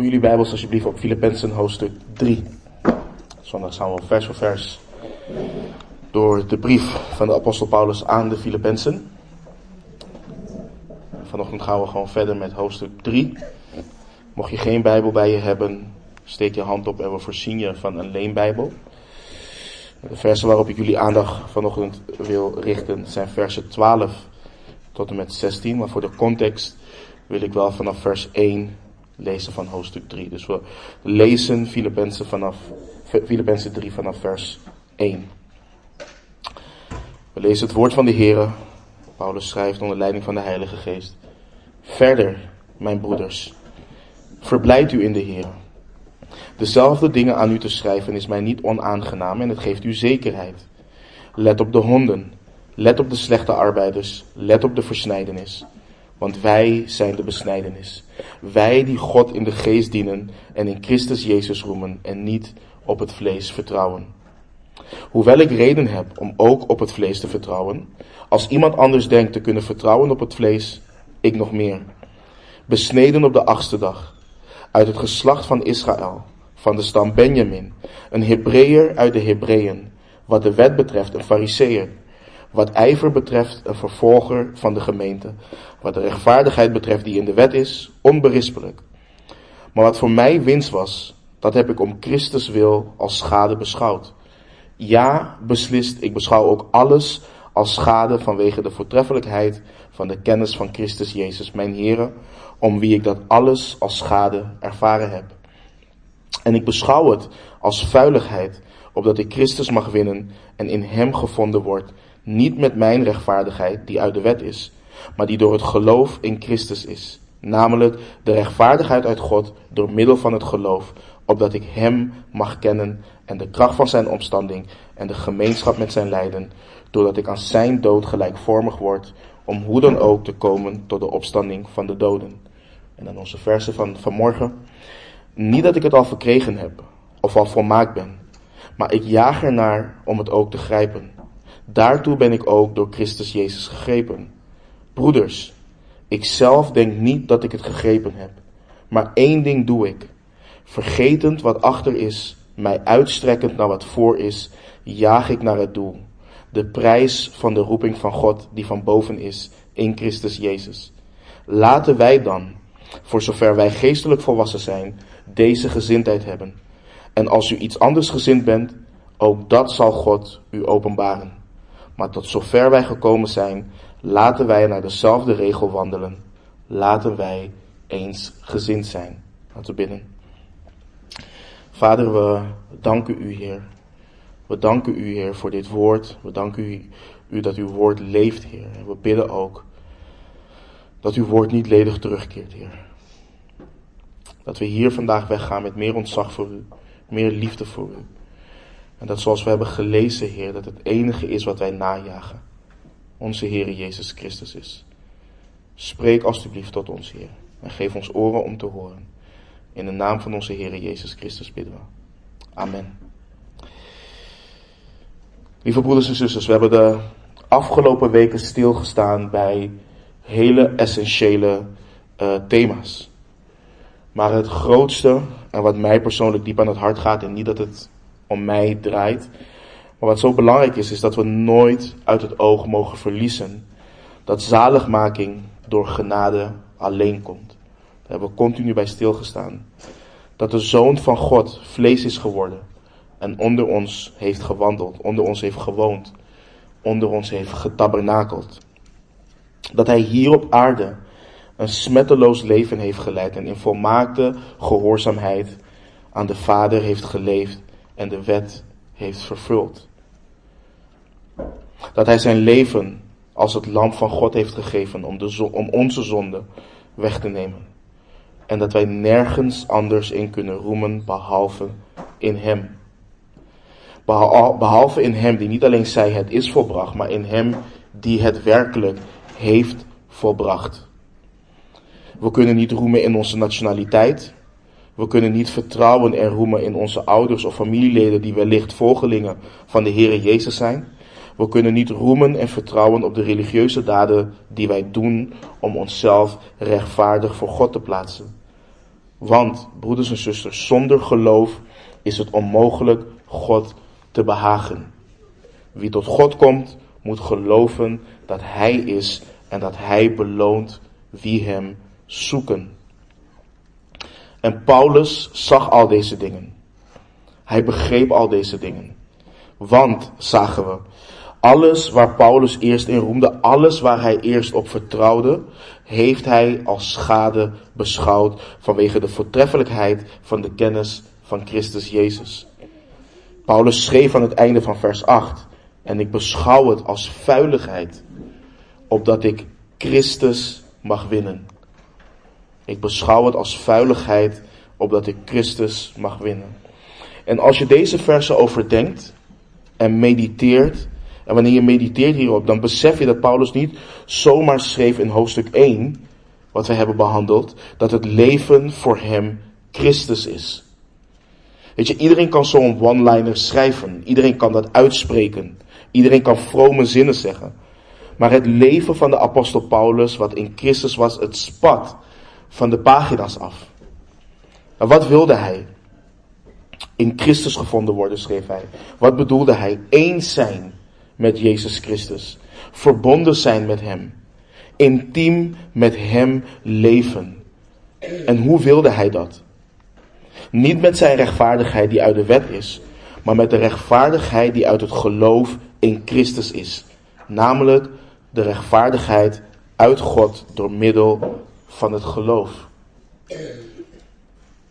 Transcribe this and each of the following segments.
Open jullie Bijbels alsjeblieft op Filippenzen hoofdstuk 3. Zondag gaan we vers voor vers door de brief van de apostel Paulus aan de Filippenzen. Vanochtend gaan we gewoon verder met hoofdstuk 3. Mocht je geen Bijbel bij je hebben, steek je hand op en we voorzien je van een leenbijbel. De versen waarop ik jullie aandacht vanochtend wil richten zijn versen 12 tot en met 16. Maar voor de context wil ik wel vanaf vers 1 lezen van hoofdstuk 3. Dus we lezen Filippenzen 3 vanaf vers 1. We lezen het woord van de Here. Paulus schrijft onder leiding van de Heilige Geest. Verder, mijn broeders, verblijd u in de Here. Dezelfde dingen aan u te schrijven is mij niet onaangenaam en het geeft u zekerheid. Let op de honden, let op de slechte arbeiders, let op de versnijdenis. Want wij zijn de besnijdenis. Wij die God in de geest dienen en in Christus Jezus roemen en niet op het vlees vertrouwen. Hoewel ik reden heb om ook op het vlees te vertrouwen, als iemand anders denkt te kunnen vertrouwen op het vlees, ik nog meer. Besneden op de 8e dag, uit het geslacht van Israël, van de stam Benjamin, een Hebreeër uit de Hebreeën, wat de wet betreft een Fariseër. Wat ijver betreft een vervolger van de gemeente. Wat de rechtvaardigheid betreft die in de wet is, onberispelijk. Maar wat voor mij winst was, dat heb ik om Christus wil als schade beschouwd. Ja, beslist, ik beschouw ook alles als schade vanwege de voortreffelijkheid van de kennis van Christus Jezus, mijn Here, om wie ik dat alles als schade ervaren heb. En ik beschouw het als vuiligheid, opdat ik Christus mag winnen en in hem gevonden word. Niet met mijn rechtvaardigheid die uit de wet is, maar die door het geloof in Christus is. Namelijk de rechtvaardigheid uit God door middel van het geloof, opdat ik hem mag kennen en de kracht van zijn opstanding en de gemeenschap met zijn lijden, doordat ik aan zijn dood gelijkvormig word, om hoe dan ook te komen tot de opstanding van de doden. En dan onze versen van vanmorgen. Niet dat ik het al verkregen heb of al volmaakt ben, maar ik jaag ernaar om het ook te grijpen. Daartoe ben ik ook door Christus Jezus gegrepen. Broeders, ik zelf denk niet dat ik het gegrepen heb. Maar één ding doe ik. Vergetend wat achter is, mij uitstrekkend naar wat voor is, jaag ik naar het doel. De prijs van de roeping van God die van boven is in Christus Jezus. Laten wij dan, voor zover wij geestelijk volwassen zijn, deze gezindheid hebben. En als u iets anders gezind bent, ook dat zal God u openbaren. Maar tot zover wij gekomen zijn, laten wij naar dezelfde regel wandelen. Laten wij eensgezind zijn. Laten we bidden. Vader, we danken u, Heer. We danken u, Heer, voor dit woord. We danken u dat uw woord leeft, Heer. En we bidden ook dat uw woord niet ledig terugkeert, Heer. Dat we hier vandaag weggaan met meer ontzag voor u, meer liefde voor u. En dat zoals we hebben gelezen, Heer, dat het enige is wat wij najagen, onze Heere Jezus Christus is. Spreek alstublieft tot ons, Heer. En geef ons oren om te horen. In de naam van onze Heere Jezus Christus bidden we. Amen. Lieve broeders en zusters, we hebben de afgelopen weken stilgestaan bij hele essentiële thema's. Maar het grootste, en wat mij persoonlijk diep aan het hart gaat, en niet dat het om mij draait. Maar wat zo belangrijk is, is dat we nooit uit het oog mogen verliezen dat zaligmaking door genade alleen komt. Daar hebben we continu bij stilgestaan. Dat de Zoon van God vlees is geworden en onder ons heeft gewandeld, onder ons heeft gewoond, onder ons heeft getabernakeld. Dat hij hier op aarde een smetteloos leven heeft geleid en in volmaakte gehoorzaamheid aan de Vader heeft geleefd en de wet heeft vervuld. Dat hij zijn leven als het lam van God heeft gegeven om onze zonde weg te nemen. En dat wij nergens anders in kunnen roemen behalve in hem. Behalve in hem die niet alleen zei het is volbracht, maar in hem die het werkelijk heeft volbracht. We kunnen niet roemen in onze nationaliteit. We kunnen niet vertrouwen en roemen in onze ouders of familieleden die wellicht volgelingen van de Heere Jezus zijn. We kunnen niet roemen en vertrouwen op de religieuze daden die wij doen om onszelf rechtvaardig voor God te plaatsen. Want, broeders en zusters, zonder geloof is het onmogelijk God te behagen. Wie tot God komt, moet geloven dat Hij is en dat Hij beloont wie Hem zoeken. En Paulus zag al deze dingen. Hij begreep al deze dingen. Want, zagen we, alles waar Paulus eerst in roemde, alles waar hij eerst op vertrouwde, heeft hij als schade beschouwd vanwege de voortreffelijkheid van de kennis van Christus Jezus. Paulus schreef aan het einde van vers 8, en ik beschouw het als vuiligheid, opdat ik Christus mag winnen. Ik beschouw het als vuiligheid, opdat ik Christus mag winnen. En als je deze versen overdenkt en mediteert, en wanneer je mediteert hierop, dan besef je dat Paulus niet zomaar schreef in hoofdstuk 1, wat we hebben behandeld, dat het leven voor hem Christus is. Weet je, iedereen kan zo'n one-liner schrijven. Iedereen kan dat uitspreken. Iedereen kan vrome zinnen zeggen. Maar het leven van de apostel Paulus, wat in Christus was, het spat van de pagina's af. En wat wilde hij? In Christus gevonden worden, schreef hij. Wat bedoelde hij? Eens zijn met Jezus Christus. Verbonden zijn met Hem. Intiem met Hem leven. En hoe wilde hij dat? Niet met zijn rechtvaardigheid die uit de wet is, maar met de rechtvaardigheid die uit het geloof in Christus is. Namelijk de rechtvaardigheid uit God door middel van het geloof.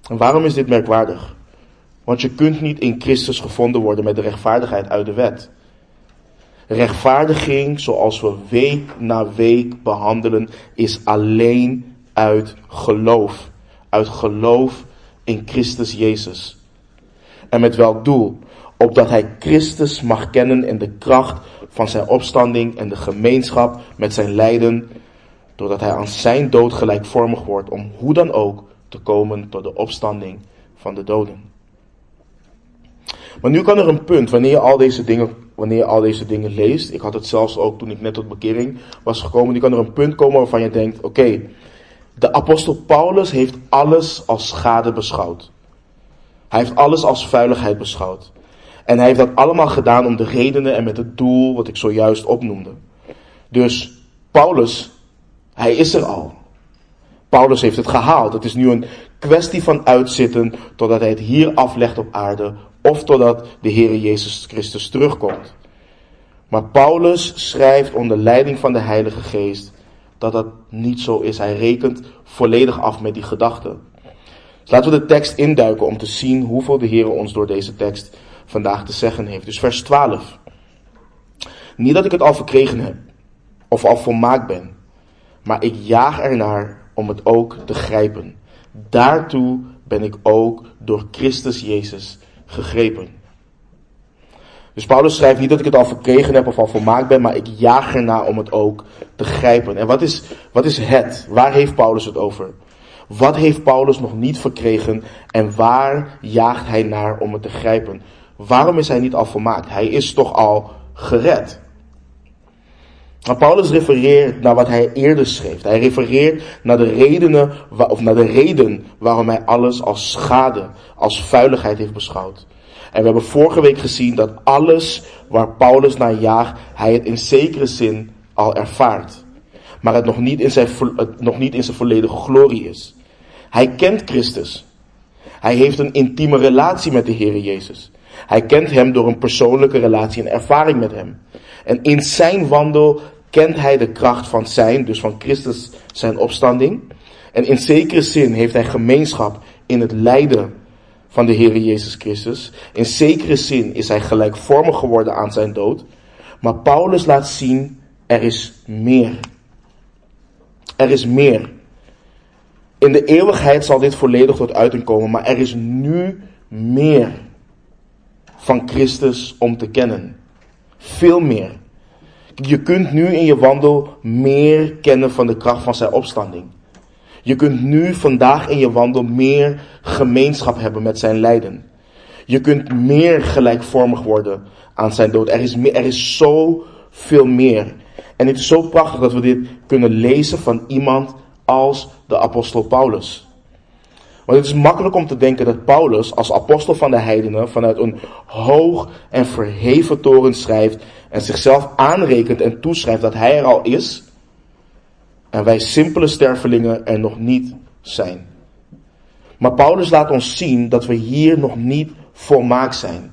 En waarom is dit merkwaardig? Want je kunt niet in Christus gevonden worden met de rechtvaardigheid uit de wet. Rechtvaardiging, zoals we week na week behandelen, is alleen uit geloof. Uit geloof in Christus Jezus. En met welk doel? Opdat hij Christus mag kennen en de kracht van zijn opstanding en de gemeenschap met zijn lijden, doordat hij aan zijn dood gelijkvormig wordt, om hoe dan ook te komen tot de opstanding van de doden. Maar nu kan er een punt, wanneer je al deze dingen leest, ik had het zelfs ook toen ik net tot bekering was gekomen, nu kan er een punt komen waarvan je denkt, oké, de apostel Paulus heeft alles als schade beschouwd. Hij heeft alles als vuiligheid beschouwd. En hij heeft dat allemaal gedaan om de redenen en met het doel wat ik zojuist opnoemde. Dus Paulus, hij is er al. Paulus heeft het gehaald. Het is nu een kwestie van uitzitten totdat hij het hier aflegt op aarde, of totdat de Heere Jezus Christus terugkomt. Maar Paulus schrijft onder leiding van de Heilige Geest dat dat niet zo is. Hij rekent volledig af met die gedachte. Dus laten we de tekst induiken om te zien hoeveel de Heere ons door deze tekst vandaag te zeggen heeft. Dus vers 12. Niet dat ik het al verkregen heb of al volmaakt ben, maar ik jaag ernaar om het ook te grijpen. Daartoe ben ik ook door Christus Jezus gegrepen. Dus Paulus schrijft niet dat ik het al verkregen heb of al volmaakt ben, maar ik jaag erna om het ook te grijpen. En wat is het? Waar heeft Paulus het over? Wat heeft Paulus nog niet verkregen en waar jaagt hij naar om het te grijpen? Waarom is hij niet al volmaakt? Hij is toch al gered? Maar Paulus refereert naar wat hij eerder schreef. Hij refereert naar de reden waarom hij alles als schade, als vuiligheid heeft beschouwd. En we hebben vorige week gezien dat alles waar Paulus naar jaagt, hij het in zekere zin al ervaart. Maar het nog niet in zijn volledige glorie is. Hij kent Christus. Hij heeft een intieme relatie met de Heere Jezus. Hij kent hem door een persoonlijke relatie en ervaring met hem. En in zijn wandel kent hij de kracht van dus van Christus, zijn opstanding. En in zekere zin heeft hij gemeenschap in het lijden van de Heere Jezus Christus. In zekere zin is hij gelijkvormig geworden aan zijn dood. Maar Paulus laat zien, er is meer. Er is meer. In de eeuwigheid zal dit volledig tot uiting komen, maar er is nu meer van Christus om te kennen. Veel meer. Je kunt nu in je wandel meer kennen van de kracht van zijn opstanding. Je kunt nu vandaag in je wandel meer gemeenschap hebben met zijn lijden. Je kunt meer gelijkvormig worden aan zijn dood. Er is zoveel meer. En het is zo prachtig dat we dit kunnen lezen van iemand als de apostel Paulus. Maar het is makkelijk om te denken dat Paulus als apostel van de heidenen vanuit een hoog en verheven toren schrijft en zichzelf aanrekent en toeschrijft dat hij er al is en wij simpele stervelingen er nog niet zijn. Maar Paulus laat ons zien dat we hier nog niet volmaakt zijn.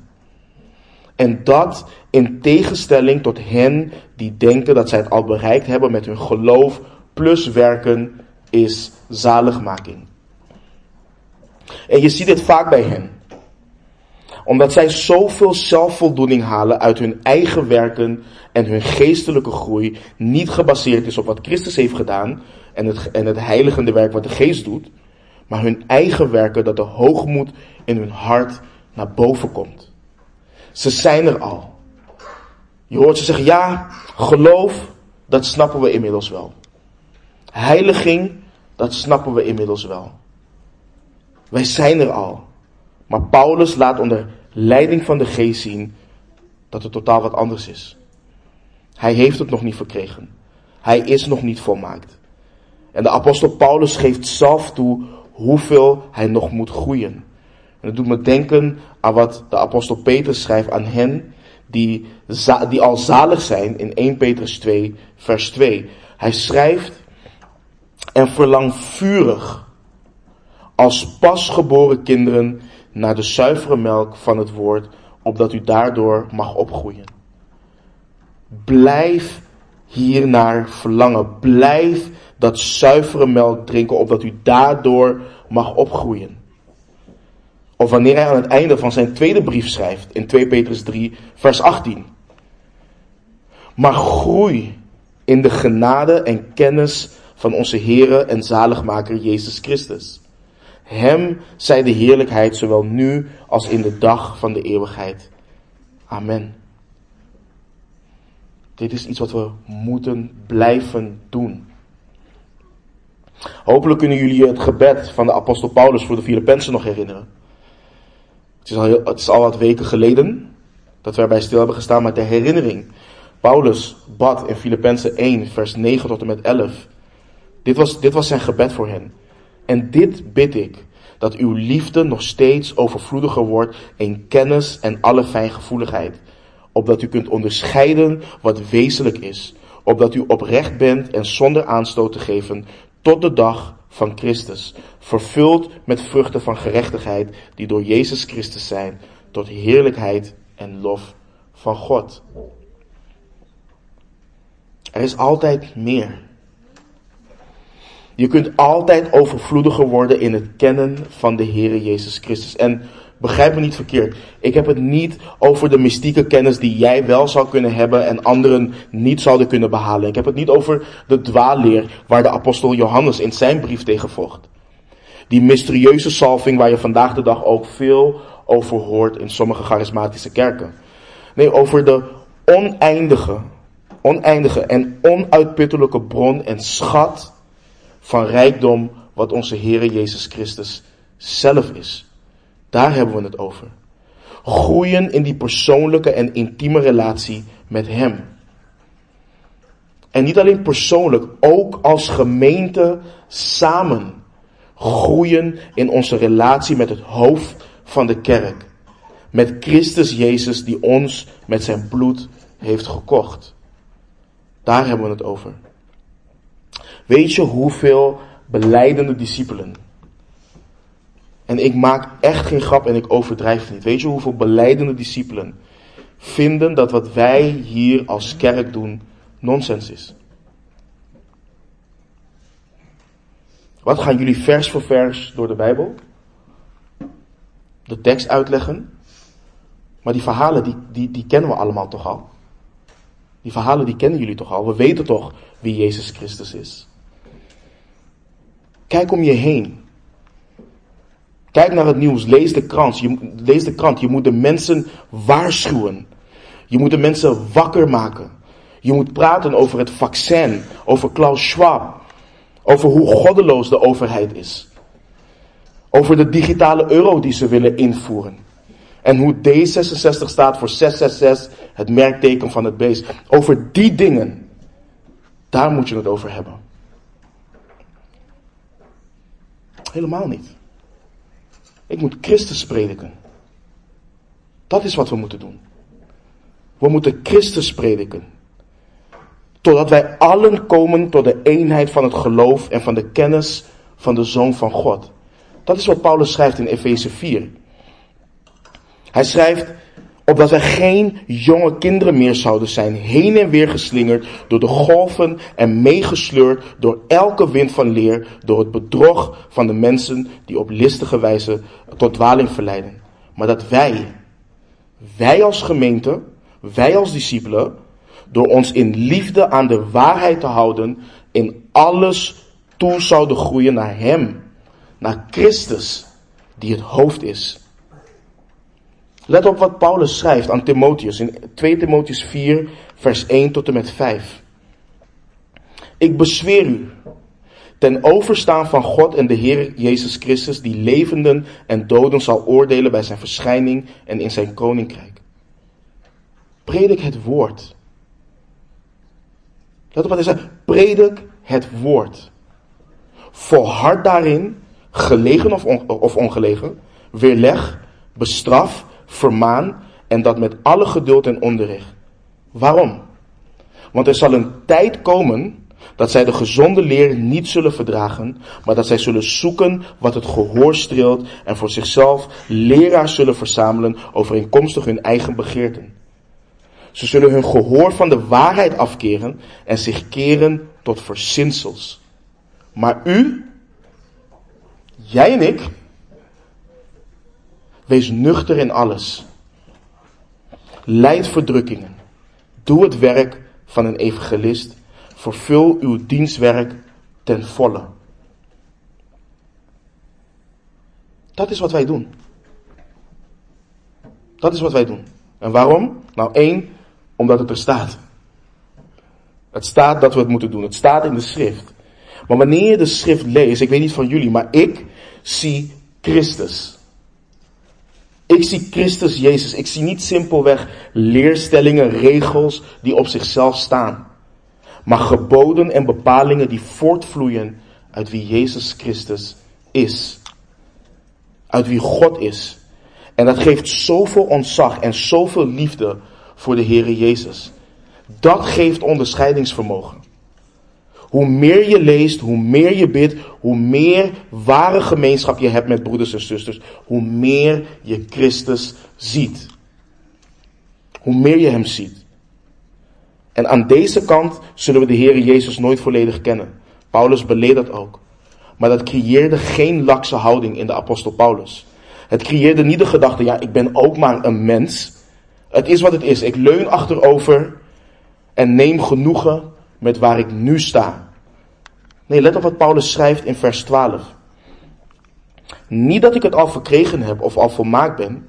En dat in tegenstelling tot hen die denken dat zij het al bereikt hebben met hun geloof plus werken is zaligmaking. En je ziet dit vaak bij hen. Omdat zij zoveel zelfvoldoening halen uit hun eigen werken en hun geestelijke groei niet gebaseerd is op wat Christus heeft gedaan en het heiligende werk wat de geest doet, maar hun eigen werken dat de hoogmoed in hun hart naar boven komt. Ze zijn er al. Je hoort ze zeggen, ja, geloof, dat snappen we inmiddels wel. Heiliging, dat snappen we inmiddels wel. Wij zijn er al. Maar Paulus laat onder leiding van de geest zien dat het totaal wat anders is. Hij heeft het nog niet verkregen. Hij is nog niet volmaakt. En de apostel Paulus geeft zelf toe hoeveel hij nog moet groeien. En dat doet me denken aan wat de apostel Petrus schrijft aan hen die al zalig zijn in 1 Petrus 2 vers 2. Hij schrijft, en verlang vurig als pasgeboren kinderen naar de zuivere melk van het woord, opdat u daardoor mag opgroeien. Blijf hiernaar verlangen. Blijf dat zuivere melk drinken, opdat u daardoor mag opgroeien. Of wanneer hij aan het einde van zijn tweede brief schrijft, in 2 Petrus 3, vers 18. Maar groei in de genade en kennis van onze Heere en Zaligmaker Jezus Christus. Hem zij de heerlijkheid, zowel nu als in de dag van de eeuwigheid. Amen. Dit is iets wat we moeten blijven doen. Hopelijk kunnen jullie het gebed van de apostel Paulus voor de Filippenzen nog herinneren. Het is al wat weken geleden dat we erbij stil hebben gestaan, maar ter herinnering. Paulus bad in Filippenzen 1, vers 9 tot en met 11. Dit was zijn gebed voor hen. En dit bid ik, dat uw liefde nog steeds overvloediger wordt in kennis en alle fijngevoeligheid. Opdat u kunt onderscheiden wat wezenlijk is. Opdat u oprecht bent en zonder aanstoot te geven tot de dag van Christus. Vervuld met vruchten van gerechtigheid die door Jezus Christus zijn. Tot heerlijkheid en lof van God. Er is altijd meer. Je kunt altijd overvloediger worden in het kennen van de Heere Jezus Christus. En begrijp me niet verkeerd. Ik heb het niet over de mystieke kennis die jij wel zou kunnen hebben en anderen niet zouden kunnen behalen. Ik heb het niet over de dwaalleer waar de apostel Johannes in zijn brief tegen vocht. Die mysterieuze salving waar je vandaag de dag ook veel over hoort in sommige charismatische kerken. Nee, over de oneindige en onuitputtelijke bron en schat van rijkdom wat onze Heere Jezus Christus zelf is. Daar hebben we het over. Groeien in die persoonlijke en intieme relatie met Hem. En niet alleen persoonlijk, ook als gemeente samen. Groeien in onze relatie met het hoofd van de kerk. Met Christus Jezus die ons met zijn bloed heeft gekocht. Daar hebben we het over. Weet je hoeveel belijdende discipelen, en ik maak echt geen grap en ik overdrijf niet, weet je hoeveel belijdende discipelen vinden dat wat wij hier als kerk doen nonsens is? Wat gaan jullie vers voor vers door de Bijbel? De tekst uitleggen? Maar die verhalen, die kennen we allemaal toch al? Die verhalen die kennen jullie toch al? We weten toch wie Jezus Christus is. Kijk om je heen. Kijk naar het nieuws. Lees de krant. Je moet de mensen waarschuwen. Je moet de mensen wakker maken. Je moet praten over het vaccin. Over Klaus Schwab. Over hoe goddeloos de overheid is. Over de digitale euro die ze willen invoeren. En hoe D66 staat voor 666, het merkteken van het beest. Over die dingen, daar moet je het over hebben. Helemaal niet. Ik moet Christus prediken. Dat is wat we moeten doen. We moeten Christus prediken. Totdat wij allen komen tot de eenheid van het geloof en van de kennis van de Zoon van God. Dat is wat Paulus schrijft in Efeze 4. Hij schrijft, opdat wij geen jonge kinderen meer zouden zijn, heen en weer geslingerd door de golven en meegesleurd door elke wind van leer, door het bedrog van de mensen die op listige wijze tot dwaling verleiden. Maar dat wij als gemeente, wij als discipelen, door ons in liefde aan de waarheid te houden, in alles toe zouden groeien naar Hem, naar Christus, die het hoofd is. Let op wat Paulus schrijft aan Timotheus in 2 Timotheus 4, vers 1 tot en met 5. Ik bezweer u, ten overstaan van God en de Heer Jezus Christus, die levenden en doden zal oordelen bij zijn verschijning en in zijn koninkrijk. Predik het woord. Let op wat hij zegt. Predik het woord. Volhard daarin, gelegen of ongelegen, weerleg, bestraf, vermaan en dat met alle geduld en onderricht. Waarom? Want er zal een tijd komen dat zij de gezonde leer niet zullen verdragen, maar dat zij zullen zoeken wat het gehoor streelt en voor zichzelf leraars zullen verzamelen overeenkomstig hun eigen begeerten. Ze zullen hun gehoor van de waarheid afkeren en zich keren tot verzinsels. Maar u, jij en ik, wees nuchter in alles. Lijd verdrukkingen. Doe het werk van een evangelist. Vervul uw dienstwerk ten volle. Dat is wat wij doen. Dat is wat wij doen. En waarom? Nou, 1, omdat het er staat. Het staat dat we het moeten doen. Het staat in de schrift. Maar wanneer je de schrift leest, ik weet niet van jullie, maar ik zie Christus. Ik zie Christus Jezus. Ik zie niet simpelweg leerstellingen, regels die op zichzelf staan. Maar geboden en bepalingen die voortvloeien uit wie Jezus Christus is. Uit wie God is. En dat geeft zoveel ontzag en zoveel liefde voor de Heere Jezus. Dat geeft onderscheidingsvermogen. Hoe meer je leest, hoe meer je bidt, hoe meer ware gemeenschap je hebt met broeders en zusters, hoe meer je Christus ziet. Hoe meer je Hem ziet. En aan deze kant zullen we de Heere Jezus nooit volledig kennen. Paulus beleed dat ook. Maar dat creëerde geen lakse houding in de apostel Paulus. Het creëerde niet de gedachte, ja, ik ben ook maar een mens. Het is wat het is. Ik leun achterover en neem genoegen met waar ik nu sta. Nee, let op wat Paulus schrijft in vers 12. Niet dat ik het al verkregen heb of al volmaakt ben,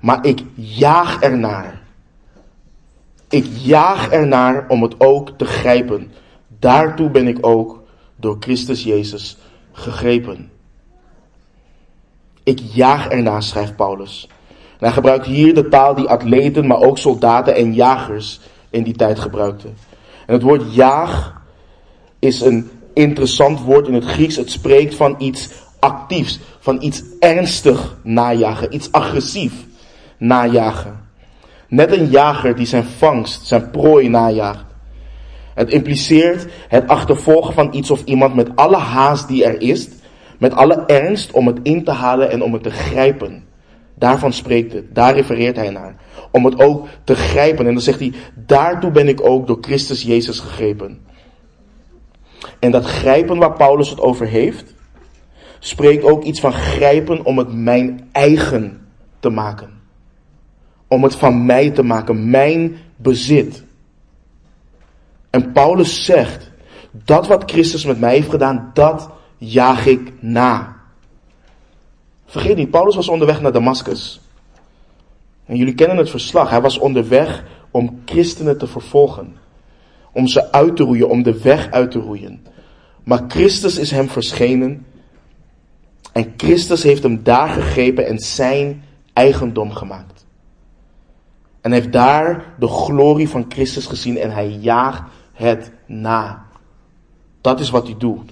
maar ik jaag ernaar. Ik jaag ernaar om het ook te grijpen. Daartoe ben ik ook door Christus Jezus gegrepen. Ik jaag ernaar, schrijft Paulus. En hij gebruikt hier de taal die atleten, maar ook soldaten en jagers in die tijd gebruikten. En het woord jaag is een interessant woord in het Grieks. Het spreekt van iets actiefs, van iets ernstig najagen, iets agressief najagen. Net een jager die zijn vangst, zijn prooi najaagt. Het impliceert het achtervolgen van iets of iemand met alle haast die er is, met alle ernst om het in te halen en om het te grijpen. Daarvan spreekt het, daar refereert hij naar. Om het ook te grijpen. En dan zegt hij, daartoe ben ik ook door Christus Jezus gegrepen. En dat grijpen waar Paulus het over heeft, spreekt ook iets van grijpen om het mijn eigen te maken. Om het van mij te maken, mijn bezit. En Paulus zegt, dat wat Christus met mij heeft gedaan, dat jaag ik na. Vergeet niet, Paulus was onderweg naar Damascus. En jullie kennen het verslag. Hij was onderweg om christenen te vervolgen. Om ze uit te roeien, om de weg uit te roeien. Maar Christus is hem verschenen. En Christus heeft hem daar gegrepen en zijn eigendom gemaakt. En heeft daar de glorie van Christus gezien en hij jaagt het na. Dat is wat hij doet.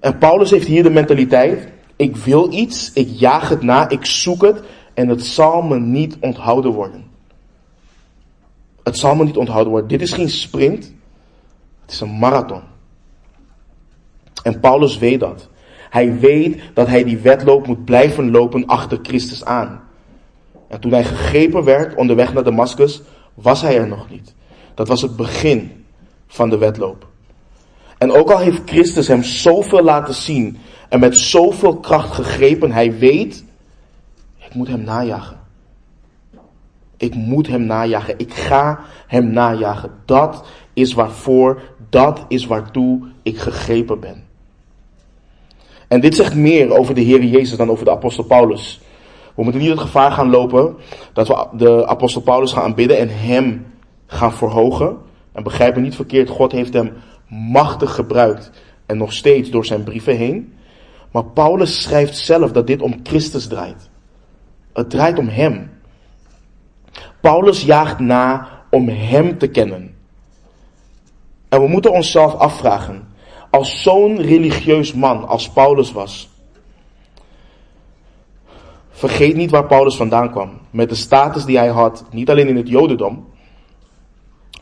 En Paulus heeft hier de mentaliteit. Ik wil iets, ik jaag het na, ik zoek het en het zal me niet onthouden worden. Het zal me niet onthouden worden. Dit is geen sprint, het is een marathon. En Paulus weet dat. Hij weet dat hij die wedloop moet blijven lopen achter Christus aan. En toen hij gegrepen werd onderweg naar Damascus, was hij er nog niet. Dat was het begin van de wedloop. En ook al heeft Christus hem zoveel laten zien en met zoveel kracht gegrepen, hij weet, ik moet hem najagen. Ik moet hem najagen. Ik ga hem najagen. Dat is waarvoor, dat is waartoe ik gegrepen ben. En dit zegt meer over de Heer Jezus dan over de apostel Paulus. We moeten niet het gevaar gaan lopen dat we de apostel Paulus gaan aanbidden en hem gaan verhogen. En begrijp me niet verkeerd, God heeft hem machtig gebruikt en nog steeds door zijn brieven heen. Maar Paulus schrijft zelf dat dit om Christus draait. Het draait om hem. Paulus jaagt na om hem te kennen. En we moeten onszelf afvragen, als zo'n religieus man als Paulus was, vergeet niet waar Paulus vandaan kwam. Met de status die hij had, niet alleen in het Jodendom.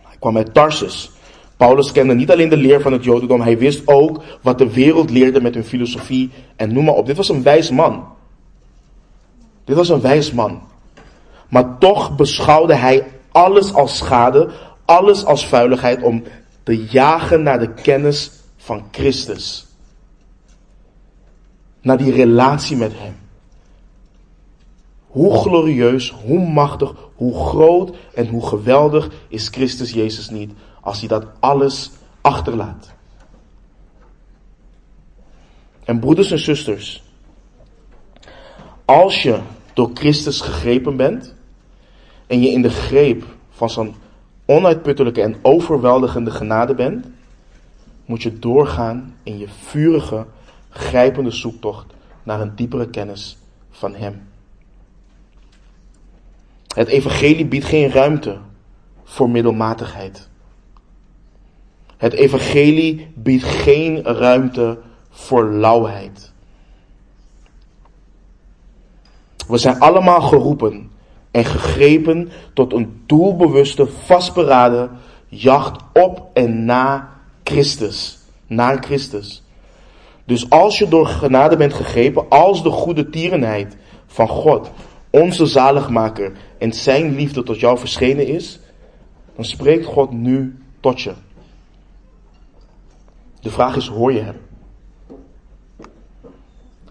Hij kwam uit Tarsus. Paulus kende niet alleen de leer van het Jodendom, hij wist ook wat de wereld leerde met hun filosofie en noem maar op. Dit was een wijs man. Dit was een wijs man. Maar toch beschouwde hij alles als schade, alles als vuiligheid om te jagen naar de kennis van Christus. Naar die relatie met hem. Hoe glorieus, hoe machtig, hoe groot en hoe geweldig is Christus Jezus niet, als hij dat alles achterlaat. En broeders en zusters, als je door Christus gegrepen bent en je in de greep van zijn onuitputtelijke en overweldigende genade bent, moet je doorgaan in je vurige, grijpende zoektocht naar een diepere kennis van hem. Het evangelie biedt geen ruimte voor middelmatigheid. Het evangelie biedt geen ruimte voor lauwheid. We zijn allemaal geroepen en gegrepen tot een doelbewuste, vastberaden jacht op en na Christus. Naar Christus. Dus als je door genade bent gegrepen, als de goede tierenheid van God, onze zaligmaker en zijn liefde tot jou verschenen is, dan spreekt God nu tot je. De vraag is, hoor je hem?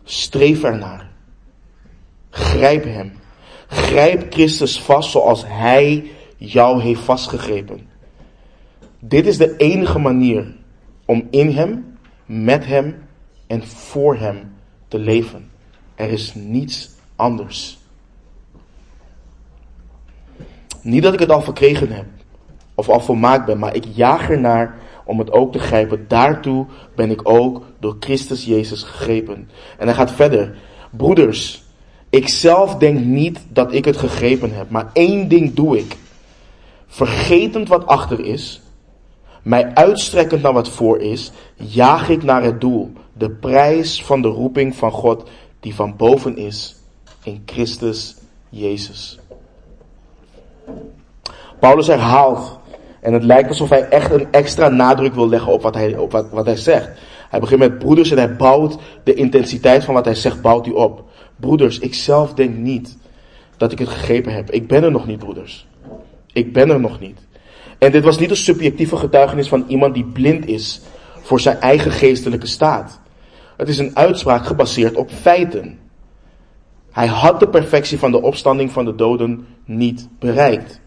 Streef ernaar. Grijp hem. Grijp Christus vast zoals hij jou heeft vastgegrepen. Dit is de enige manier om in hem, met hem en voor hem te leven. Er is niets anders. Niet dat ik het al verkregen heb of al volmaakt ben, maar ik jaag ernaar om het ook te grijpen. Daartoe ben ik ook door Christus Jezus gegrepen. En hij gaat verder. Broeders, ik zelf denk niet dat ik het gegrepen heb, maar één ding doe ik. Vergetend wat achter is, mij uitstrekkend naar wat voor is, jaag ik naar het doel. De prijs van de roeping van God die van boven is in Christus Jezus. Paulus herhaalt, en het lijkt alsof hij echt een extra nadruk wil leggen op wat hij zegt. Hij begint met broeders en hij bouwt de intensiteit van wat hij zegt, bouwt hij op. Broeders, ik zelf denk niet dat ik het gegrepen heb. Ik ben er nog niet, broeders. Ik ben er nog niet. En dit was niet een subjectieve getuigenis van iemand die blind is voor zijn eigen geestelijke staat. Het is een uitspraak gebaseerd op feiten. Hij had de perfectie van de opstanding van de doden niet bereikt.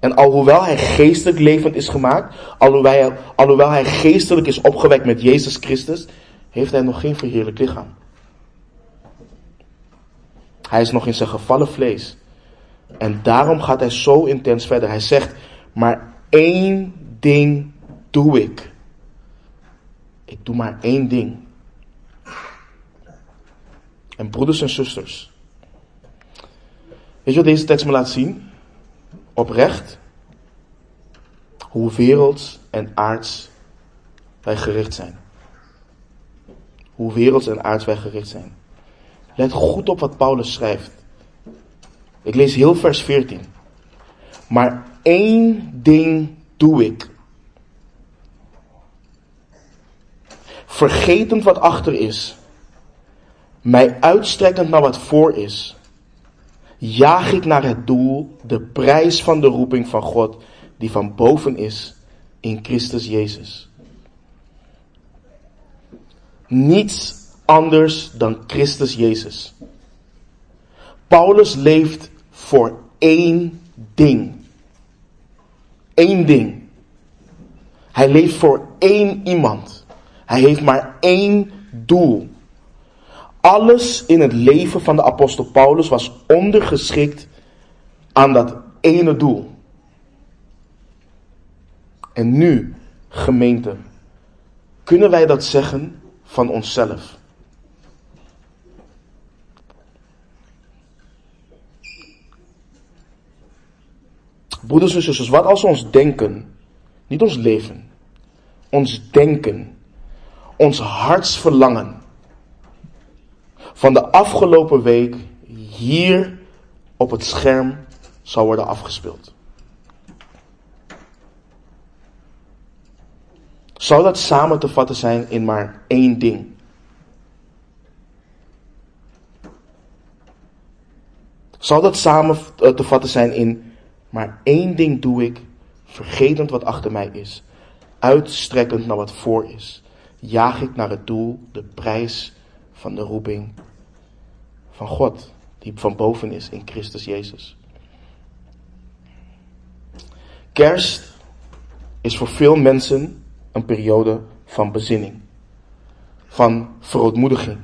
En alhoewel hij geestelijk levend is gemaakt, alhoewel hij geestelijk is opgewekt met Jezus Christus, heeft hij nog geen verheerlijk lichaam. Hij is nog in zijn gevallen vlees. En daarom gaat hij zo intens verder. Hij zegt, maar één ding doe ik. Ik doe maar één ding. En broeders en zusters, weet je wat deze tekst me laat zien? Oprecht, hoe werelds en aards wij gericht zijn. hoe werelds en aards wij gericht zijn. Let goed op wat Paulus schrijft. Ik lees heel vers 14. Maar één ding doe ik. Vergetend wat achter is, mij uitstrekkend naar wat voor is, jaag ik naar het doel, de prijs van de roeping van God, die van boven is, in Christus Jezus. Niets anders dan Christus Jezus. Paulus leeft voor één ding. Eén ding. Hij leeft voor één iemand. Hij heeft maar één doel. Alles in het leven van de apostel Paulus was ondergeschikt aan dat ene doel. En nu, gemeente, kunnen wij dat zeggen van onszelf? Broeders en zusters, wat als ons denken, niet ons leven, ons denken, ons hartsverlangen van de afgelopen week hier op het scherm zou worden afgespeeld? Zou dat samen te vatten zijn in maar één ding? Zou dat samen te vatten zijn in maar één ding doe ik, vergetend wat achter mij is, uitstrekkend naar wat voor is, jaag ik naar het doel, de prijs van de roeping van God, die van boven is in Christus Jezus. Kerst is voor veel mensen een periode van bezinning, van verootmoediging.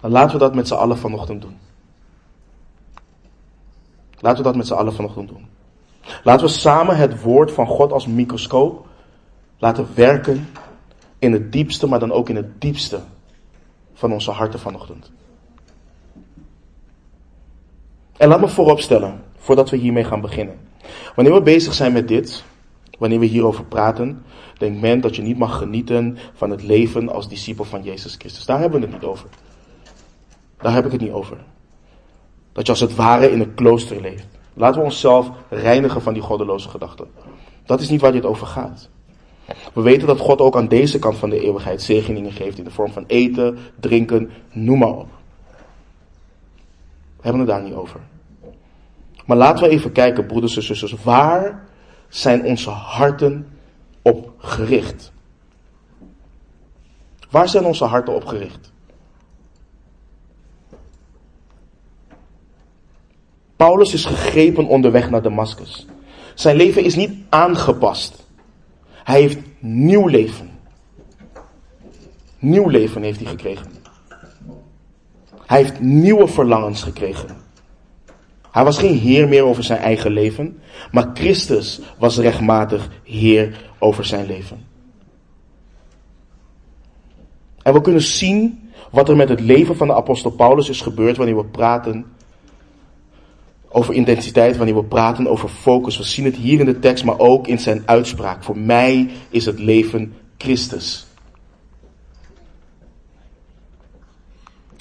Dan laten we dat met z'n allen vanochtend doen. Laten we samen het woord van God als microscoop laten werken in het diepste, maar dan ook in het diepste van onze harten vanochtend. En laat me vooropstellen, voordat we hiermee gaan beginnen. Wanneer we bezig zijn met dit, wanneer we hierover praten, denkt men dat je niet mag genieten van het leven als discipel van Jezus Christus. Daar hebben we het niet over. Dat je als het ware in een klooster leeft. Laten we onszelf reinigen van die goddeloze gedachten. Dat is niet waar dit over gaat. We weten dat God ook aan deze kant van de eeuwigheid zegeningen geeft in de vorm van eten, drinken, noem maar op. We hebben het daar niet over. Maar laten we even kijken, broeders en zusters, waar zijn onze harten op gericht? Waar zijn onze harten op gericht? Paulus is gegrepen onderweg naar Damascus. Zijn leven is niet aangepast. Hij heeft nieuw leven. Nieuw leven heeft hij gekregen. Hij heeft nieuwe verlangens gekregen. Hij was geen heer meer over zijn eigen leven, maar Christus was rechtmatig heer over zijn leven. En we kunnen zien wat er met het leven van de apostel Paulus is gebeurd wanneer we praten over intensiteit, wanneer we praten over focus. We zien het hier in de tekst, maar ook in zijn uitspraak. Voor mij is het leven Christus.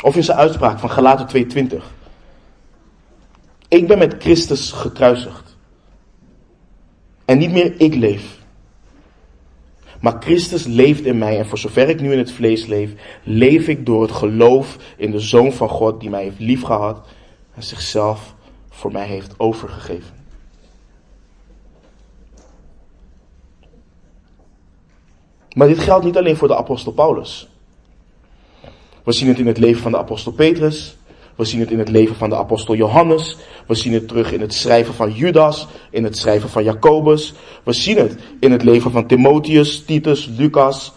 Of in zijn uitspraak van Galaten 2:20. Ik ben met Christus gekruisigd. En niet meer ik leef, maar Christus leeft in mij. En voor zover ik nu in het vlees leef, leef ik door het geloof in de Zoon van God, die mij heeft liefgehad en zichzelf voor mij heeft overgegeven. Maar dit geldt niet alleen voor de apostel Paulus. We zien het in het leven van de apostel Petrus. We zien het in het leven van de apostel Johannes. We zien het terug in het schrijven van Judas, in het schrijven van Jacobus. We zien het in het leven van Timotheus, Titus, Lucas,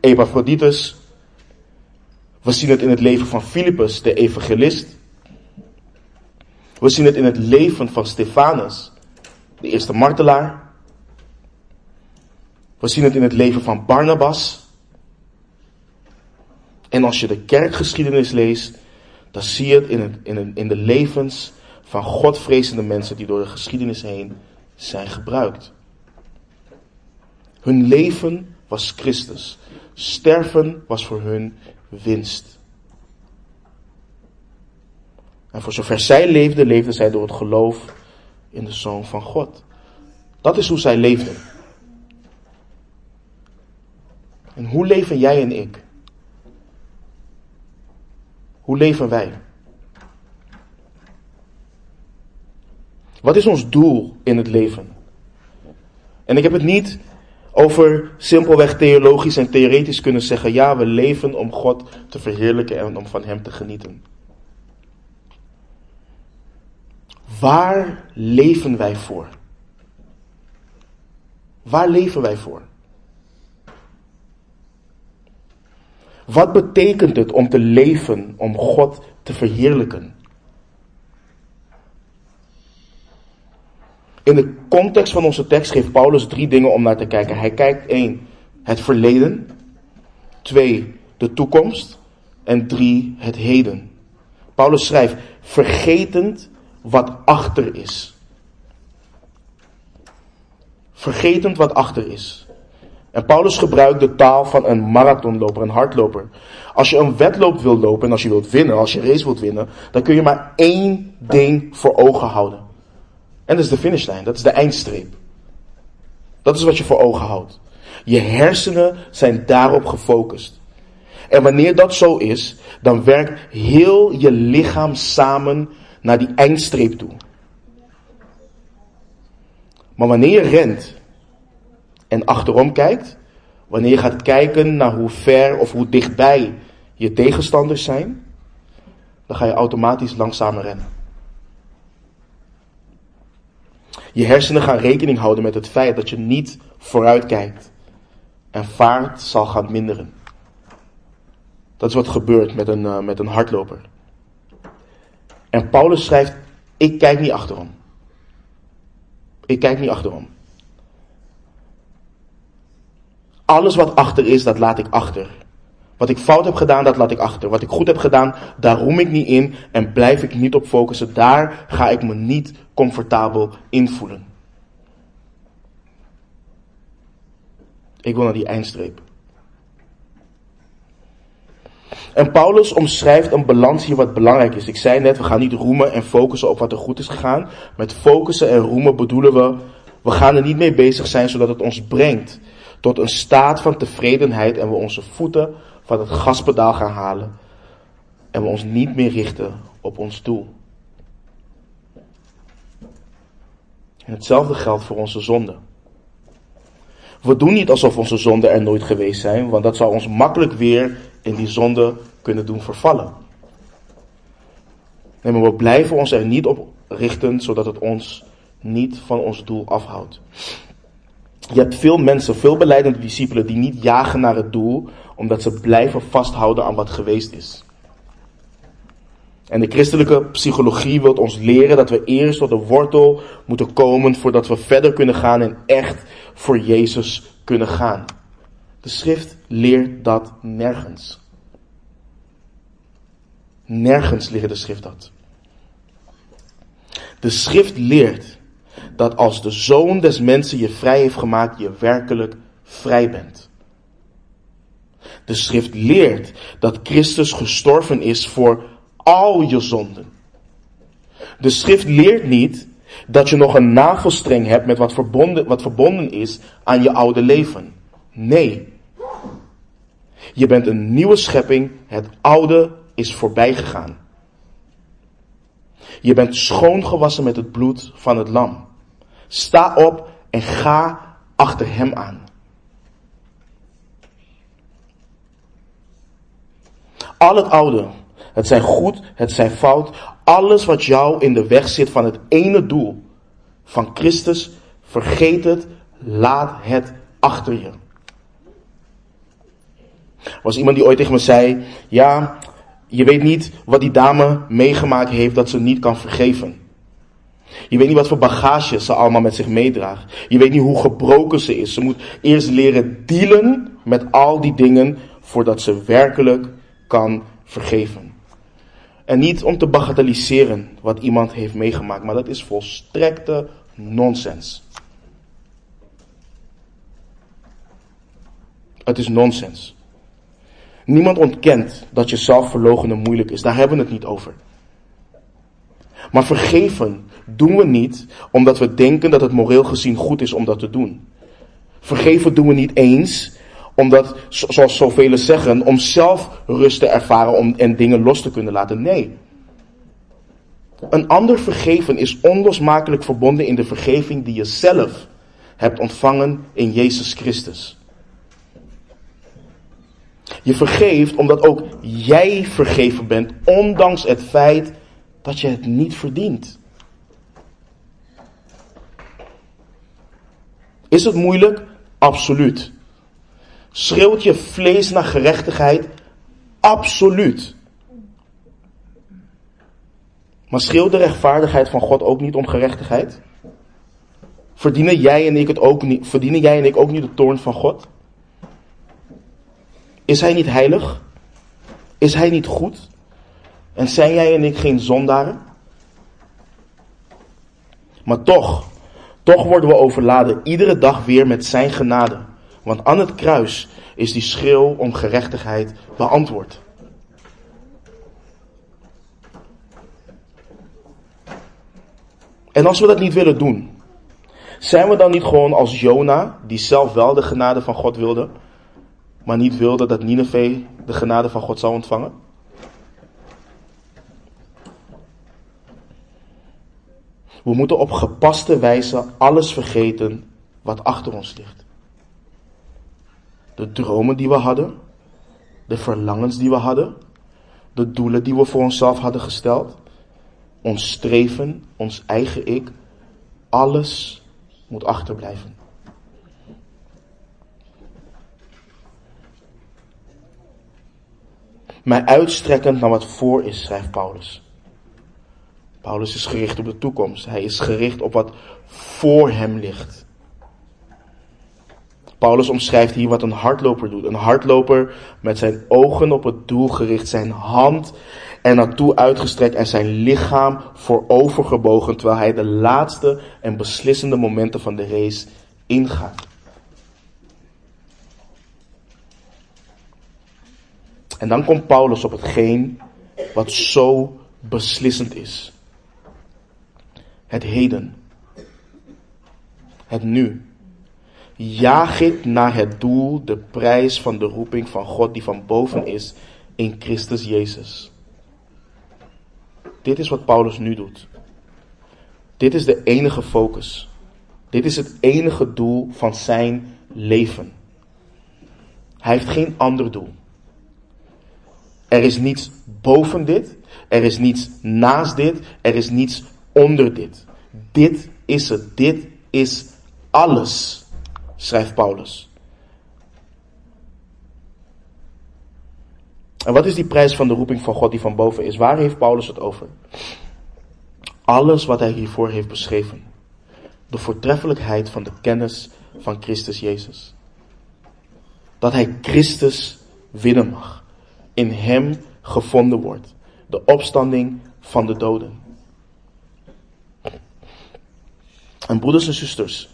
Epaphroditus. We zien het in het leven van Filippus, de evangelist. We zien het in het leven van Stefanus, de eerste martelaar. We zien het in het leven van Barnabas. En als je de kerkgeschiedenis leest, dan zie je het in de levens van Godvrezende mensen die door de geschiedenis heen zijn gebruikt. Hun leven was Christus. Sterven was voor hun winst. En voor zover zij leefde, leefde zij door het geloof in de Zoon van God. Dat is hoe zij leefde. En hoe leven jij en ik? Hoe leven wij? Wat is ons doel in het leven? En ik heb het niet over simpelweg theologisch en theoretisch kunnen zeggen, ja, we leven om God te verheerlijken en om van Hem te genieten. Waar leven wij voor? Waar leven wij voor? Wat betekent het om te leven om God te verheerlijken? In de context van onze tekst geeft Paulus 3 dingen om naar te kijken. Hij kijkt 1, het verleden. 2, de toekomst. En 3, het heden. Paulus schrijft, vergetend wat achter is. Vergetend wat achter is. En Paulus gebruikt de taal van een marathonloper, een hardloper. Als je een wedloop wilt lopen en als je wilt winnen, als je een race wilt winnen, dan kun je maar 1 ding voor ogen houden. En dat is de finishlijn, dat is de eindstreep. Dat is wat je voor ogen houdt. Je hersenen zijn daarop gefocust. En wanneer dat zo is, dan werkt heel je lichaam samen naar die eindstreep toe. Maar wanneer je rent en achterom kijkt, wanneer je gaat kijken naar hoe ver of hoe dichtbij je tegenstanders zijn, dan ga je automatisch langzamer rennen. Je hersenen gaan rekening houden met het feit dat je niet vooruit kijkt. En vaart zal gaan minderen. Dat is wat gebeurt met een hardloper. En Paulus schrijft, ik kijk niet achterom. Ik kijk niet achterom. Alles wat achter is, dat laat ik achter. Wat ik fout heb gedaan, dat laat ik achter. Wat ik goed heb gedaan, daar roem ik niet in en blijf ik niet op focussen. Daar ga ik me niet comfortabel in voelen. Ik wil naar die eindstreep. En Paulus omschrijft een balans hier wat belangrijk is. Ik zei net, we gaan niet roemen en focussen op wat er goed is gegaan. Met focussen en roemen bedoelen we gaan er niet mee bezig zijn zodat het ons brengt tot een staat van tevredenheid en we onze voeten van het gaspedaal gaan halen en we ons niet meer richten op ons doel. En hetzelfde geldt voor onze zonden. We doen niet alsof onze zonden er nooit geweest zijn, want dat zou ons makkelijk weer in die zonde kunnen doen vervallen. Nee, maar we blijven ons er niet op richten, zodat het ons niet van ons doel afhoudt. Je hebt veel mensen, veel belijdende discipelen die niet jagen naar het doel, omdat ze blijven vasthouden aan wat geweest is. En de christelijke psychologie wil ons leren dat we eerst tot de wortel moeten komen voordat we verder kunnen gaan en echt voor Jezus kunnen gaan. De schrift leert dat nergens. Nergens leert de schrift dat. De schrift leert dat als de Zoon des Mensen je vrij heeft gemaakt, je werkelijk vrij bent. De schrift leert dat Christus gestorven is voor al je zonden. De schrift leert niet dat je nog een navelstreng hebt met wat verbonden is aan je oude leven. Nee. Je bent een nieuwe schepping. Het oude is voorbij gegaan. Je bent schoongewassen met het bloed van het lam. Sta op en ga achter Hem aan. Al het oude, het zijn goed, het zijn fout, alles wat jou in de weg zit van het ene doel van Christus, vergeet het, laat het achter je. Er was iemand die ooit tegen me zei, ja, je weet niet wat die dame meegemaakt heeft dat ze niet kan vergeven. Je weet niet wat voor bagage ze allemaal met zich meedraagt. Je weet niet hoe gebroken ze is. Ze moet eerst leren dealen met al die dingen voordat ze werkelijk kan vergeven. En niet om te bagatelliseren wat iemand heeft meegemaakt, maar dat is volstrekte nonsens. Het is nonsens. Niemand ontkent dat jezelf verloochenen moeilijk is. Daar hebben we het niet over. Maar vergeven doen we niet omdat we denken dat het moreel gezien goed is om dat te doen. Vergeven doen we niet eens omdat, zoals zoveel zeggen, om zelf rust te ervaren en dingen los te kunnen laten. Nee. Een ander vergeven is onlosmakelijk verbonden in de vergeving die je zelf hebt ontvangen in Jezus Christus. Je vergeeft omdat ook jij vergeven bent, ondanks het feit dat je het niet verdient. Is het moeilijk? Absoluut. Schreeuwt je vlees naar gerechtigheid? Absoluut. Maar schreeuwt de rechtvaardigheid van God ook niet om gerechtigheid? Verdienen jij en ik ook niet de toorn van God? Is hij niet heilig? Is hij niet goed? En zijn jij en ik geen zondaren? Maar toch worden we overladen iedere dag weer met zijn genade. Want aan het kruis is die schreeuw om gerechtigheid beantwoord. En als we dat niet willen doen, zijn we dan niet gewoon als Jona, die zelf wel de genade van God wilde, maar niet wilde dat Nineve de genade van God zou ontvangen? We moeten op gepaste wijze alles vergeten wat achter ons ligt. De dromen die we hadden, de verlangens die we hadden, de doelen die we voor onszelf hadden gesteld, ons streven, ons eigen ik, alles moet achterblijven. Mij uitstrekkend naar wat voor is, schrijft Paulus. Paulus is gericht op de toekomst. Hij is gericht op wat voor hem ligt. Paulus omschrijft hier wat een hardloper doet. Een hardloper met zijn ogen op het doel gericht, zijn hand er naartoe uitgestrekt en zijn lichaam voorovergebogen, terwijl hij de laatste en beslissende momenten van de race ingaat. En dan komt Paulus op hetgeen wat zo beslissend is. Het heden. Het nu. Jaag ik naar het doel, de prijs van de roeping van God die van boven is in Christus Jezus. Dit is wat Paulus nu doet. Dit is de enige focus. Dit is het enige doel van zijn leven. Hij heeft geen ander doel. Er is niets boven dit. Er is niets naast dit. Er is niets onder dit. Dit is het. Dit is alles. Schrijft Paulus. En wat is die prijs van de roeping van God die van boven is? Waar heeft Paulus het over? Alles wat hij hiervoor heeft beschreven. De voortreffelijkheid van de kennis van Christus Jezus. Dat hij Christus winnen mag. In hem gevonden wordt. De opstanding van de doden. En broeders en zusters.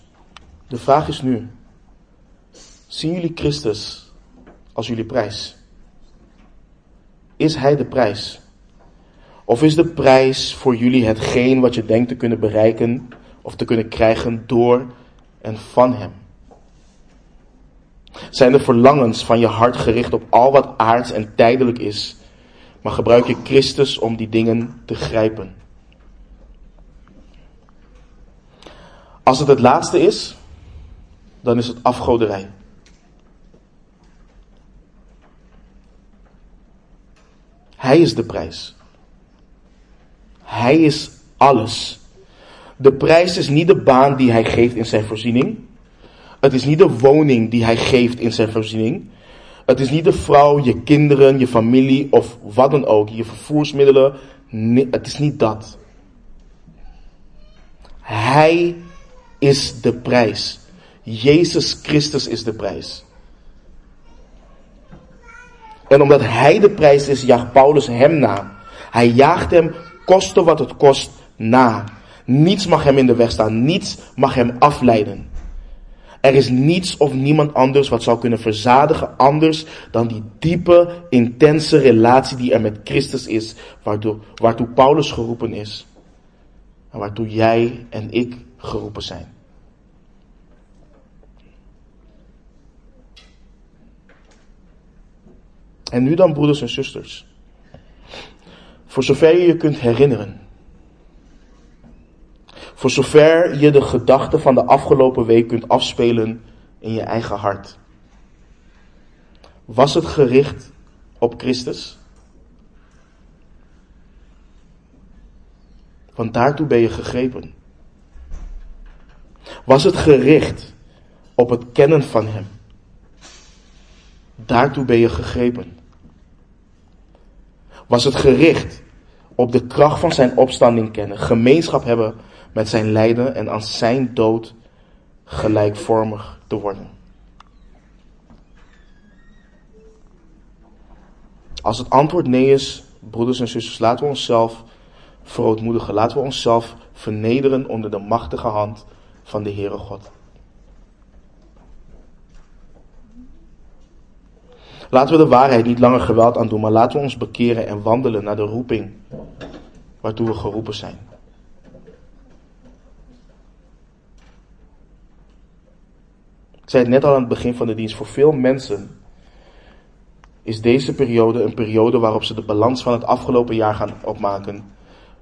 De vraag is nu, zien jullie Christus als jullie prijs? Is hij de prijs? Of is de prijs voor jullie hetgeen wat je denkt te kunnen bereiken of te kunnen krijgen door en van hem? Zijn de verlangens van je hart gericht op al wat aards en tijdelijk is, maar gebruik je Christus om die dingen te grijpen? Als het laatste is, dan is het afgoderij. Hij is de prijs. Hij is alles. De prijs is niet de baan die hij geeft in zijn voorziening. Het is niet de woning die hij geeft in zijn voorziening. Het is niet de vrouw, je kinderen, je familie of wat dan ook. Je vervoersmiddelen. Nee, het is niet dat. Hij is de prijs. Jezus Christus is de prijs. En omdat hij de prijs is, jaagt Paulus hem na. Hij jaagt hem, koste wat het kost, na. Niets mag hem in de weg staan. Niets mag hem afleiden. Er is niets of niemand anders wat zou kunnen verzadigen anders dan die diepe, intense relatie die er met Christus is, waartoe Paulus geroepen is en waartoe jij en ik geroepen zijn. En nu dan, broeders en zusters, voor zover je je kunt herinneren, voor zover je de gedachten van de afgelopen week kunt afspelen in je eigen hart, was het gericht op Christus? Want daartoe ben je gegrepen. Was het gericht op het kennen van Hem? Daartoe ben je gegrepen. Was het gericht op de kracht van zijn opstanding kennen, gemeenschap hebben met zijn lijden en aan zijn dood gelijkvormig te worden? Als het antwoord nee is, broeders en zusters, laten we onszelf verootmoedigen. Laten we onszelf vernederen onder de machtige hand van de Heere God. Laten we de waarheid niet langer geweld aandoen, maar laten we ons bekeren en wandelen naar de roeping waartoe we geroepen zijn. Ik zei het net al aan het begin van de dienst, voor veel mensen is deze periode een periode waarop ze de balans van het afgelopen jaar gaan opmaken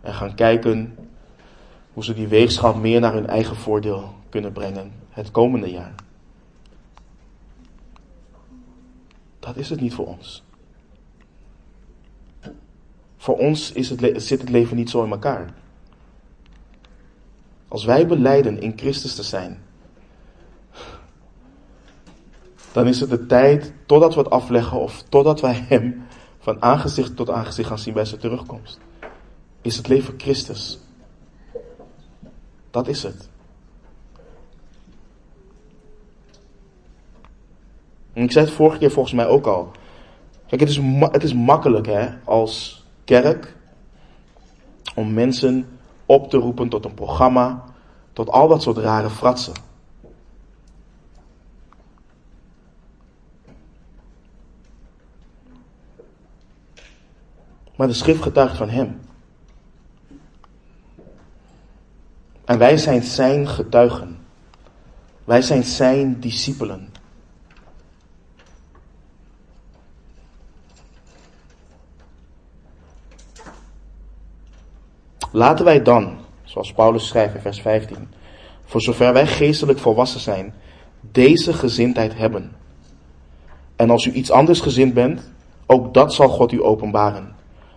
en gaan kijken hoe ze die weegschaal meer naar hun eigen voordeel kunnen brengen het komende jaar. Dat is het niet voor ons. Voor ons is zit het leven niet zo in elkaar. Als wij belijden in Christus te zijn, dan is het de tijd totdat we het afleggen of totdat wij Hem van aangezicht tot aangezicht gaan zien bij zijn terugkomst. Is het leven Christus. Dat is het. En ik zei het vorige keer volgens mij ook al. Kijk, het is makkelijk als kerk om mensen op te roepen tot een programma, tot al dat soort rare fratsen. Maar de schrift getuigt van Hem. En wij zijn zijn getuigen. Wij zijn zijn discipelen. Laten wij dan, zoals Paulus schrijft in vers 15, voor zover wij geestelijk volwassen zijn, deze gezindheid hebben. En als u iets anders gezind bent, ook dat zal God u openbaren.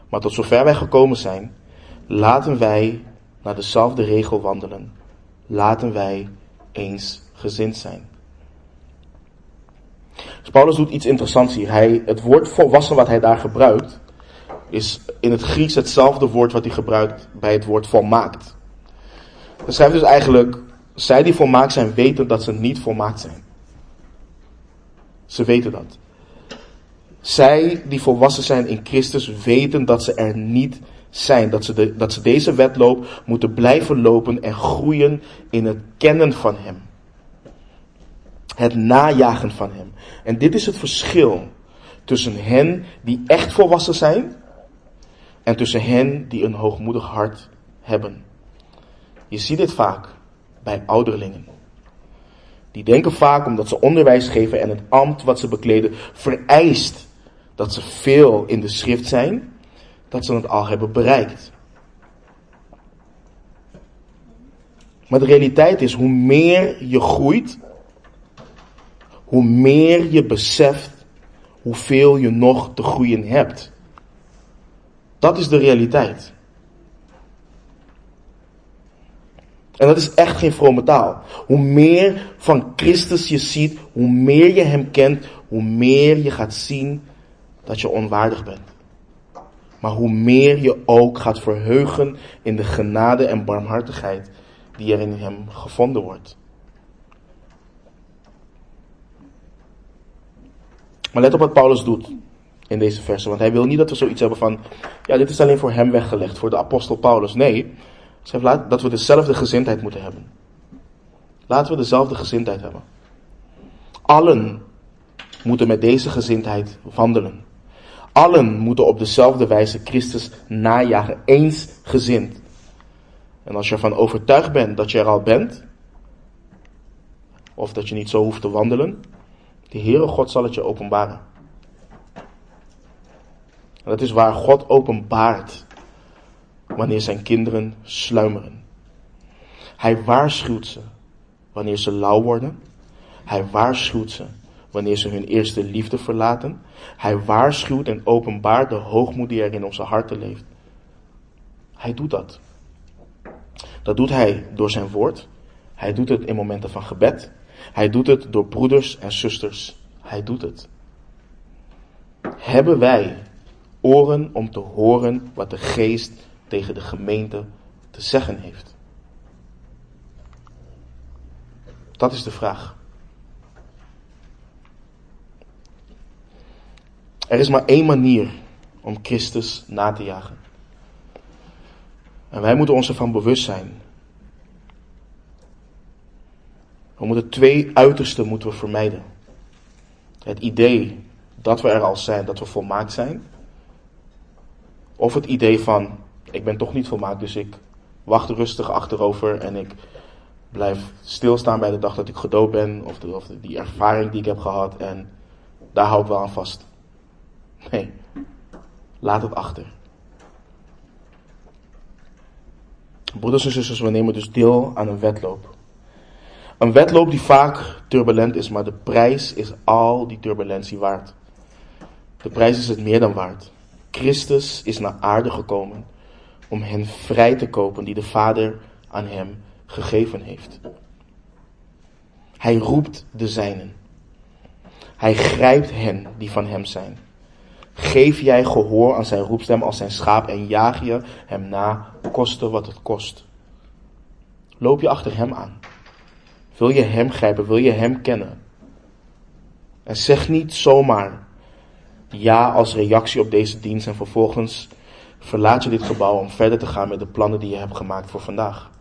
Maar tot zover wij gekomen zijn, laten wij naar dezelfde regel wandelen. Laten wij eens gezind zijn. Dus Paulus doet iets interessants hier. Het woord volwassen wat hij daar gebruikt, is in het Grieks hetzelfde woord wat hij gebruikt bij het woord volmaakt. Hij schrijft dus eigenlijk, zij die volmaakt zijn weten dat ze niet volmaakt zijn. Ze weten dat. Zij die volwassen zijn in Christus weten dat ze er niet zijn. Dat ze deze wedloop moeten blijven lopen en groeien in het kennen van Hem. Het najagen van Hem. En dit is het verschil tussen hen die echt volwassen zijn en tussen hen die een hoogmoedig hart hebben. Je ziet dit vaak bij ouderlingen. Die denken vaak, omdat ze onderwijs geven en het ambt wat ze bekleden vereist dat ze veel in de schrift zijn, dat ze het al hebben bereikt. Maar de realiteit is, hoe meer je groeit, hoe meer je beseft hoeveel je nog te groeien hebt. Dat is de realiteit. En dat is echt geen vrome taal. Hoe meer van Christus je ziet, hoe meer je Hem kent, hoe meer je gaat zien dat je onwaardig bent. Maar hoe meer je ook gaat verheugen in de genade en barmhartigheid die er in Hem gevonden wordt. Maar let op wat Paulus doet in deze versen, want hij wil niet dat we zoiets hebben van, ja, dit is alleen voor hem weggelegd, voor de apostel Paulus. Nee, dat we dezelfde gezindheid moeten hebben. Laten we dezelfde gezindheid hebben. Allen moeten met deze gezindheid wandelen. Allen moeten op dezelfde wijze Christus najagen, eensgezind. En als je ervan overtuigd bent dat je er al bent, of dat je niet zo hoeft te wandelen, de Heere God zal het je openbaren. En dat is waar God openbaart wanneer zijn kinderen sluimeren. Hij waarschuwt ze wanneer ze lauw worden. Hij waarschuwt ze wanneer ze hun eerste liefde verlaten. Hij waarschuwt en openbaart de hoogmoed die er in onze harten leeft. Hij doet dat. Dat doet hij door zijn woord. Hij doet het in momenten van gebed. Hij doet het door broeders en zusters. Hij doet het. Hebben wij oren om te horen wat de Geest tegen de gemeente te zeggen heeft? Dat is de vraag. Er is maar één manier om Christus na te jagen. En wij moeten ons ervan bewust zijn. We moeten twee uitersten vermijden. Het idee dat we er al zijn, dat we volmaakt zijn. Of het idee van, ik ben toch niet volmaakt, dus ik wacht rustig achterover en ik blijf stilstaan bij de dag dat ik gedoopt ben. Of die ervaring die ik heb gehad en daar hou ik wel aan vast. Nee, laat het achter. Broeders en zusters, we nemen dus deel aan een wedloop. Een wedloop die vaak turbulent is, maar de prijs is al die turbulentie waard. De prijs is het meer dan waard. Christus is naar aarde gekomen om hen vrij te kopen die de Vader aan hem gegeven heeft. Hij roept de zijnen. Hij grijpt hen die van hem zijn. Geef jij gehoor aan zijn roepstem als zijn schaap en jaag je hem na, koste wat het kost. Loop je achter hem aan. Wil je hem grijpen, wil je hem kennen. En zeg niet zomaar ja als reactie op deze dienst en vervolgens verlaat je dit gebouw om verder te gaan met de plannen die je hebt gemaakt voor vandaag.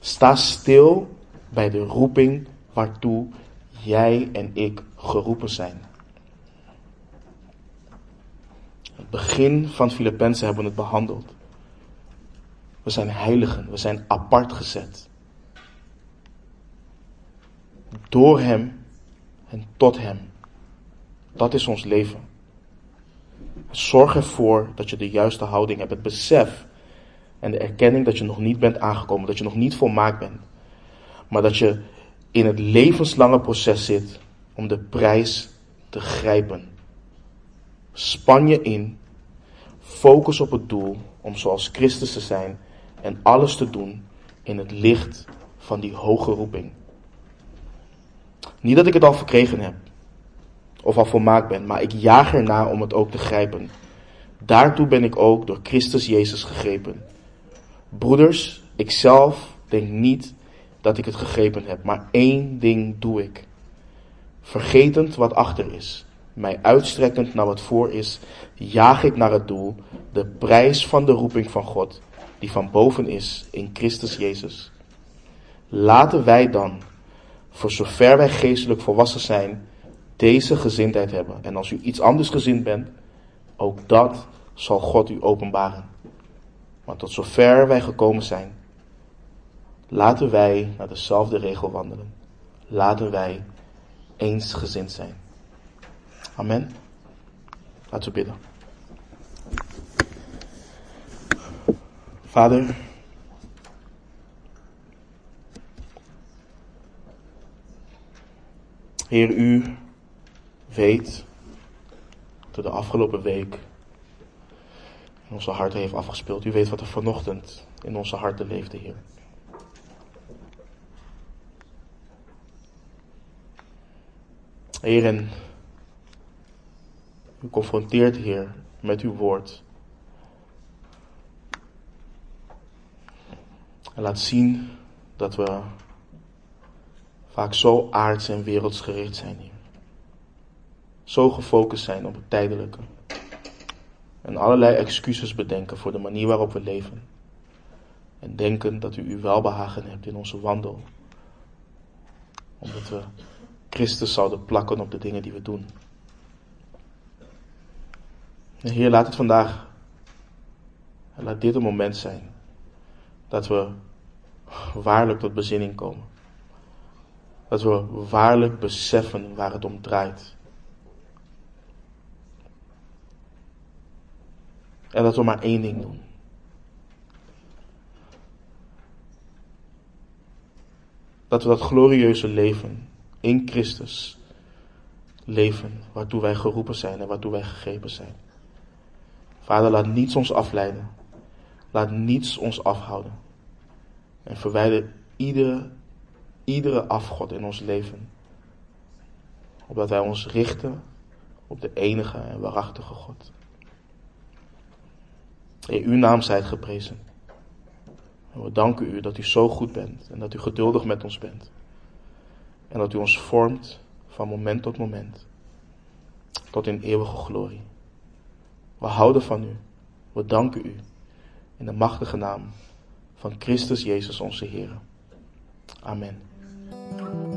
Sta stil bij de roeping waartoe jij en ik geroepen zijn. Het begin van Filippenzen hebben we het behandeld. We zijn heiligen, we zijn apart gezet. Door hem en tot hem. Dat is ons leven. Zorg ervoor dat je de juiste houding hebt, het besef en de erkenning dat je nog niet bent aangekomen, dat je nog niet volmaakt bent. Maar dat je in het levenslange proces zit om de prijs te grijpen. Span je in, focus op het doel om zoals Christus te zijn en alles te doen in het licht van die hoge roeping. Niet dat ik het al verkregen heb of al volmaakt ben, maar ik jaag erna om het ook te grijpen. Daartoe ben ik ook door Christus Jezus gegrepen. Broeders, ikzelf denk niet dat ik het gegrepen heb, maar één ding doe ik. Vergetend wat achter is, mij uitstrekkend naar wat voor is, jaag ik naar het doel, de prijs van de roeping van God, die van boven is in Christus Jezus. Laten wij dan, voor zover wij geestelijk volwassen zijn, deze gezindheid hebben. En als u iets anders gezind bent, ook dat zal God u openbaren. Want tot zover wij gekomen zijn, laten wij naar dezelfde regel wandelen. Laten wij eensgezind zijn. Amen. Laten we bidden. Vader, Heer, u weet dat de afgelopen week in onze harten heeft afgespeeld. U weet wat er vanochtend in onze harten leefde, Heer. Heer, en u confronteert, Heer, met uw woord. En laat zien dat we vaak zo aards en werelds gericht zijn, Heer. Zo gefocust zijn op het tijdelijke. En allerlei excuses bedenken voor de manier waarop we leven. En denken dat u uw welbehagen hebt in onze wandel. Omdat we Christus zouden plakken op de dingen die we doen. En Heer, laat het vandaag. En laat dit een moment zijn. Dat we waarlijk tot bezinning komen. Dat we waarlijk beseffen waar het om draait. En dat we maar één ding doen. Dat we dat glorieuze leven in Christus leven. Waartoe wij geroepen zijn en waartoe wij gegrepen zijn. Vader, laat niets ons afleiden. Laat niets ons afhouden. En verwijder iedere afgod in ons leven. Opdat wij ons richten op de enige en waarachtige God. In uw naam zijt geprezen. En we danken u dat u zo goed bent. En dat u geduldig met ons bent. En dat u ons vormt van moment tot moment. Tot in eeuwige glorie. We houden van u. We danken u. In de machtige naam van Christus Jezus onze Heer. Amen.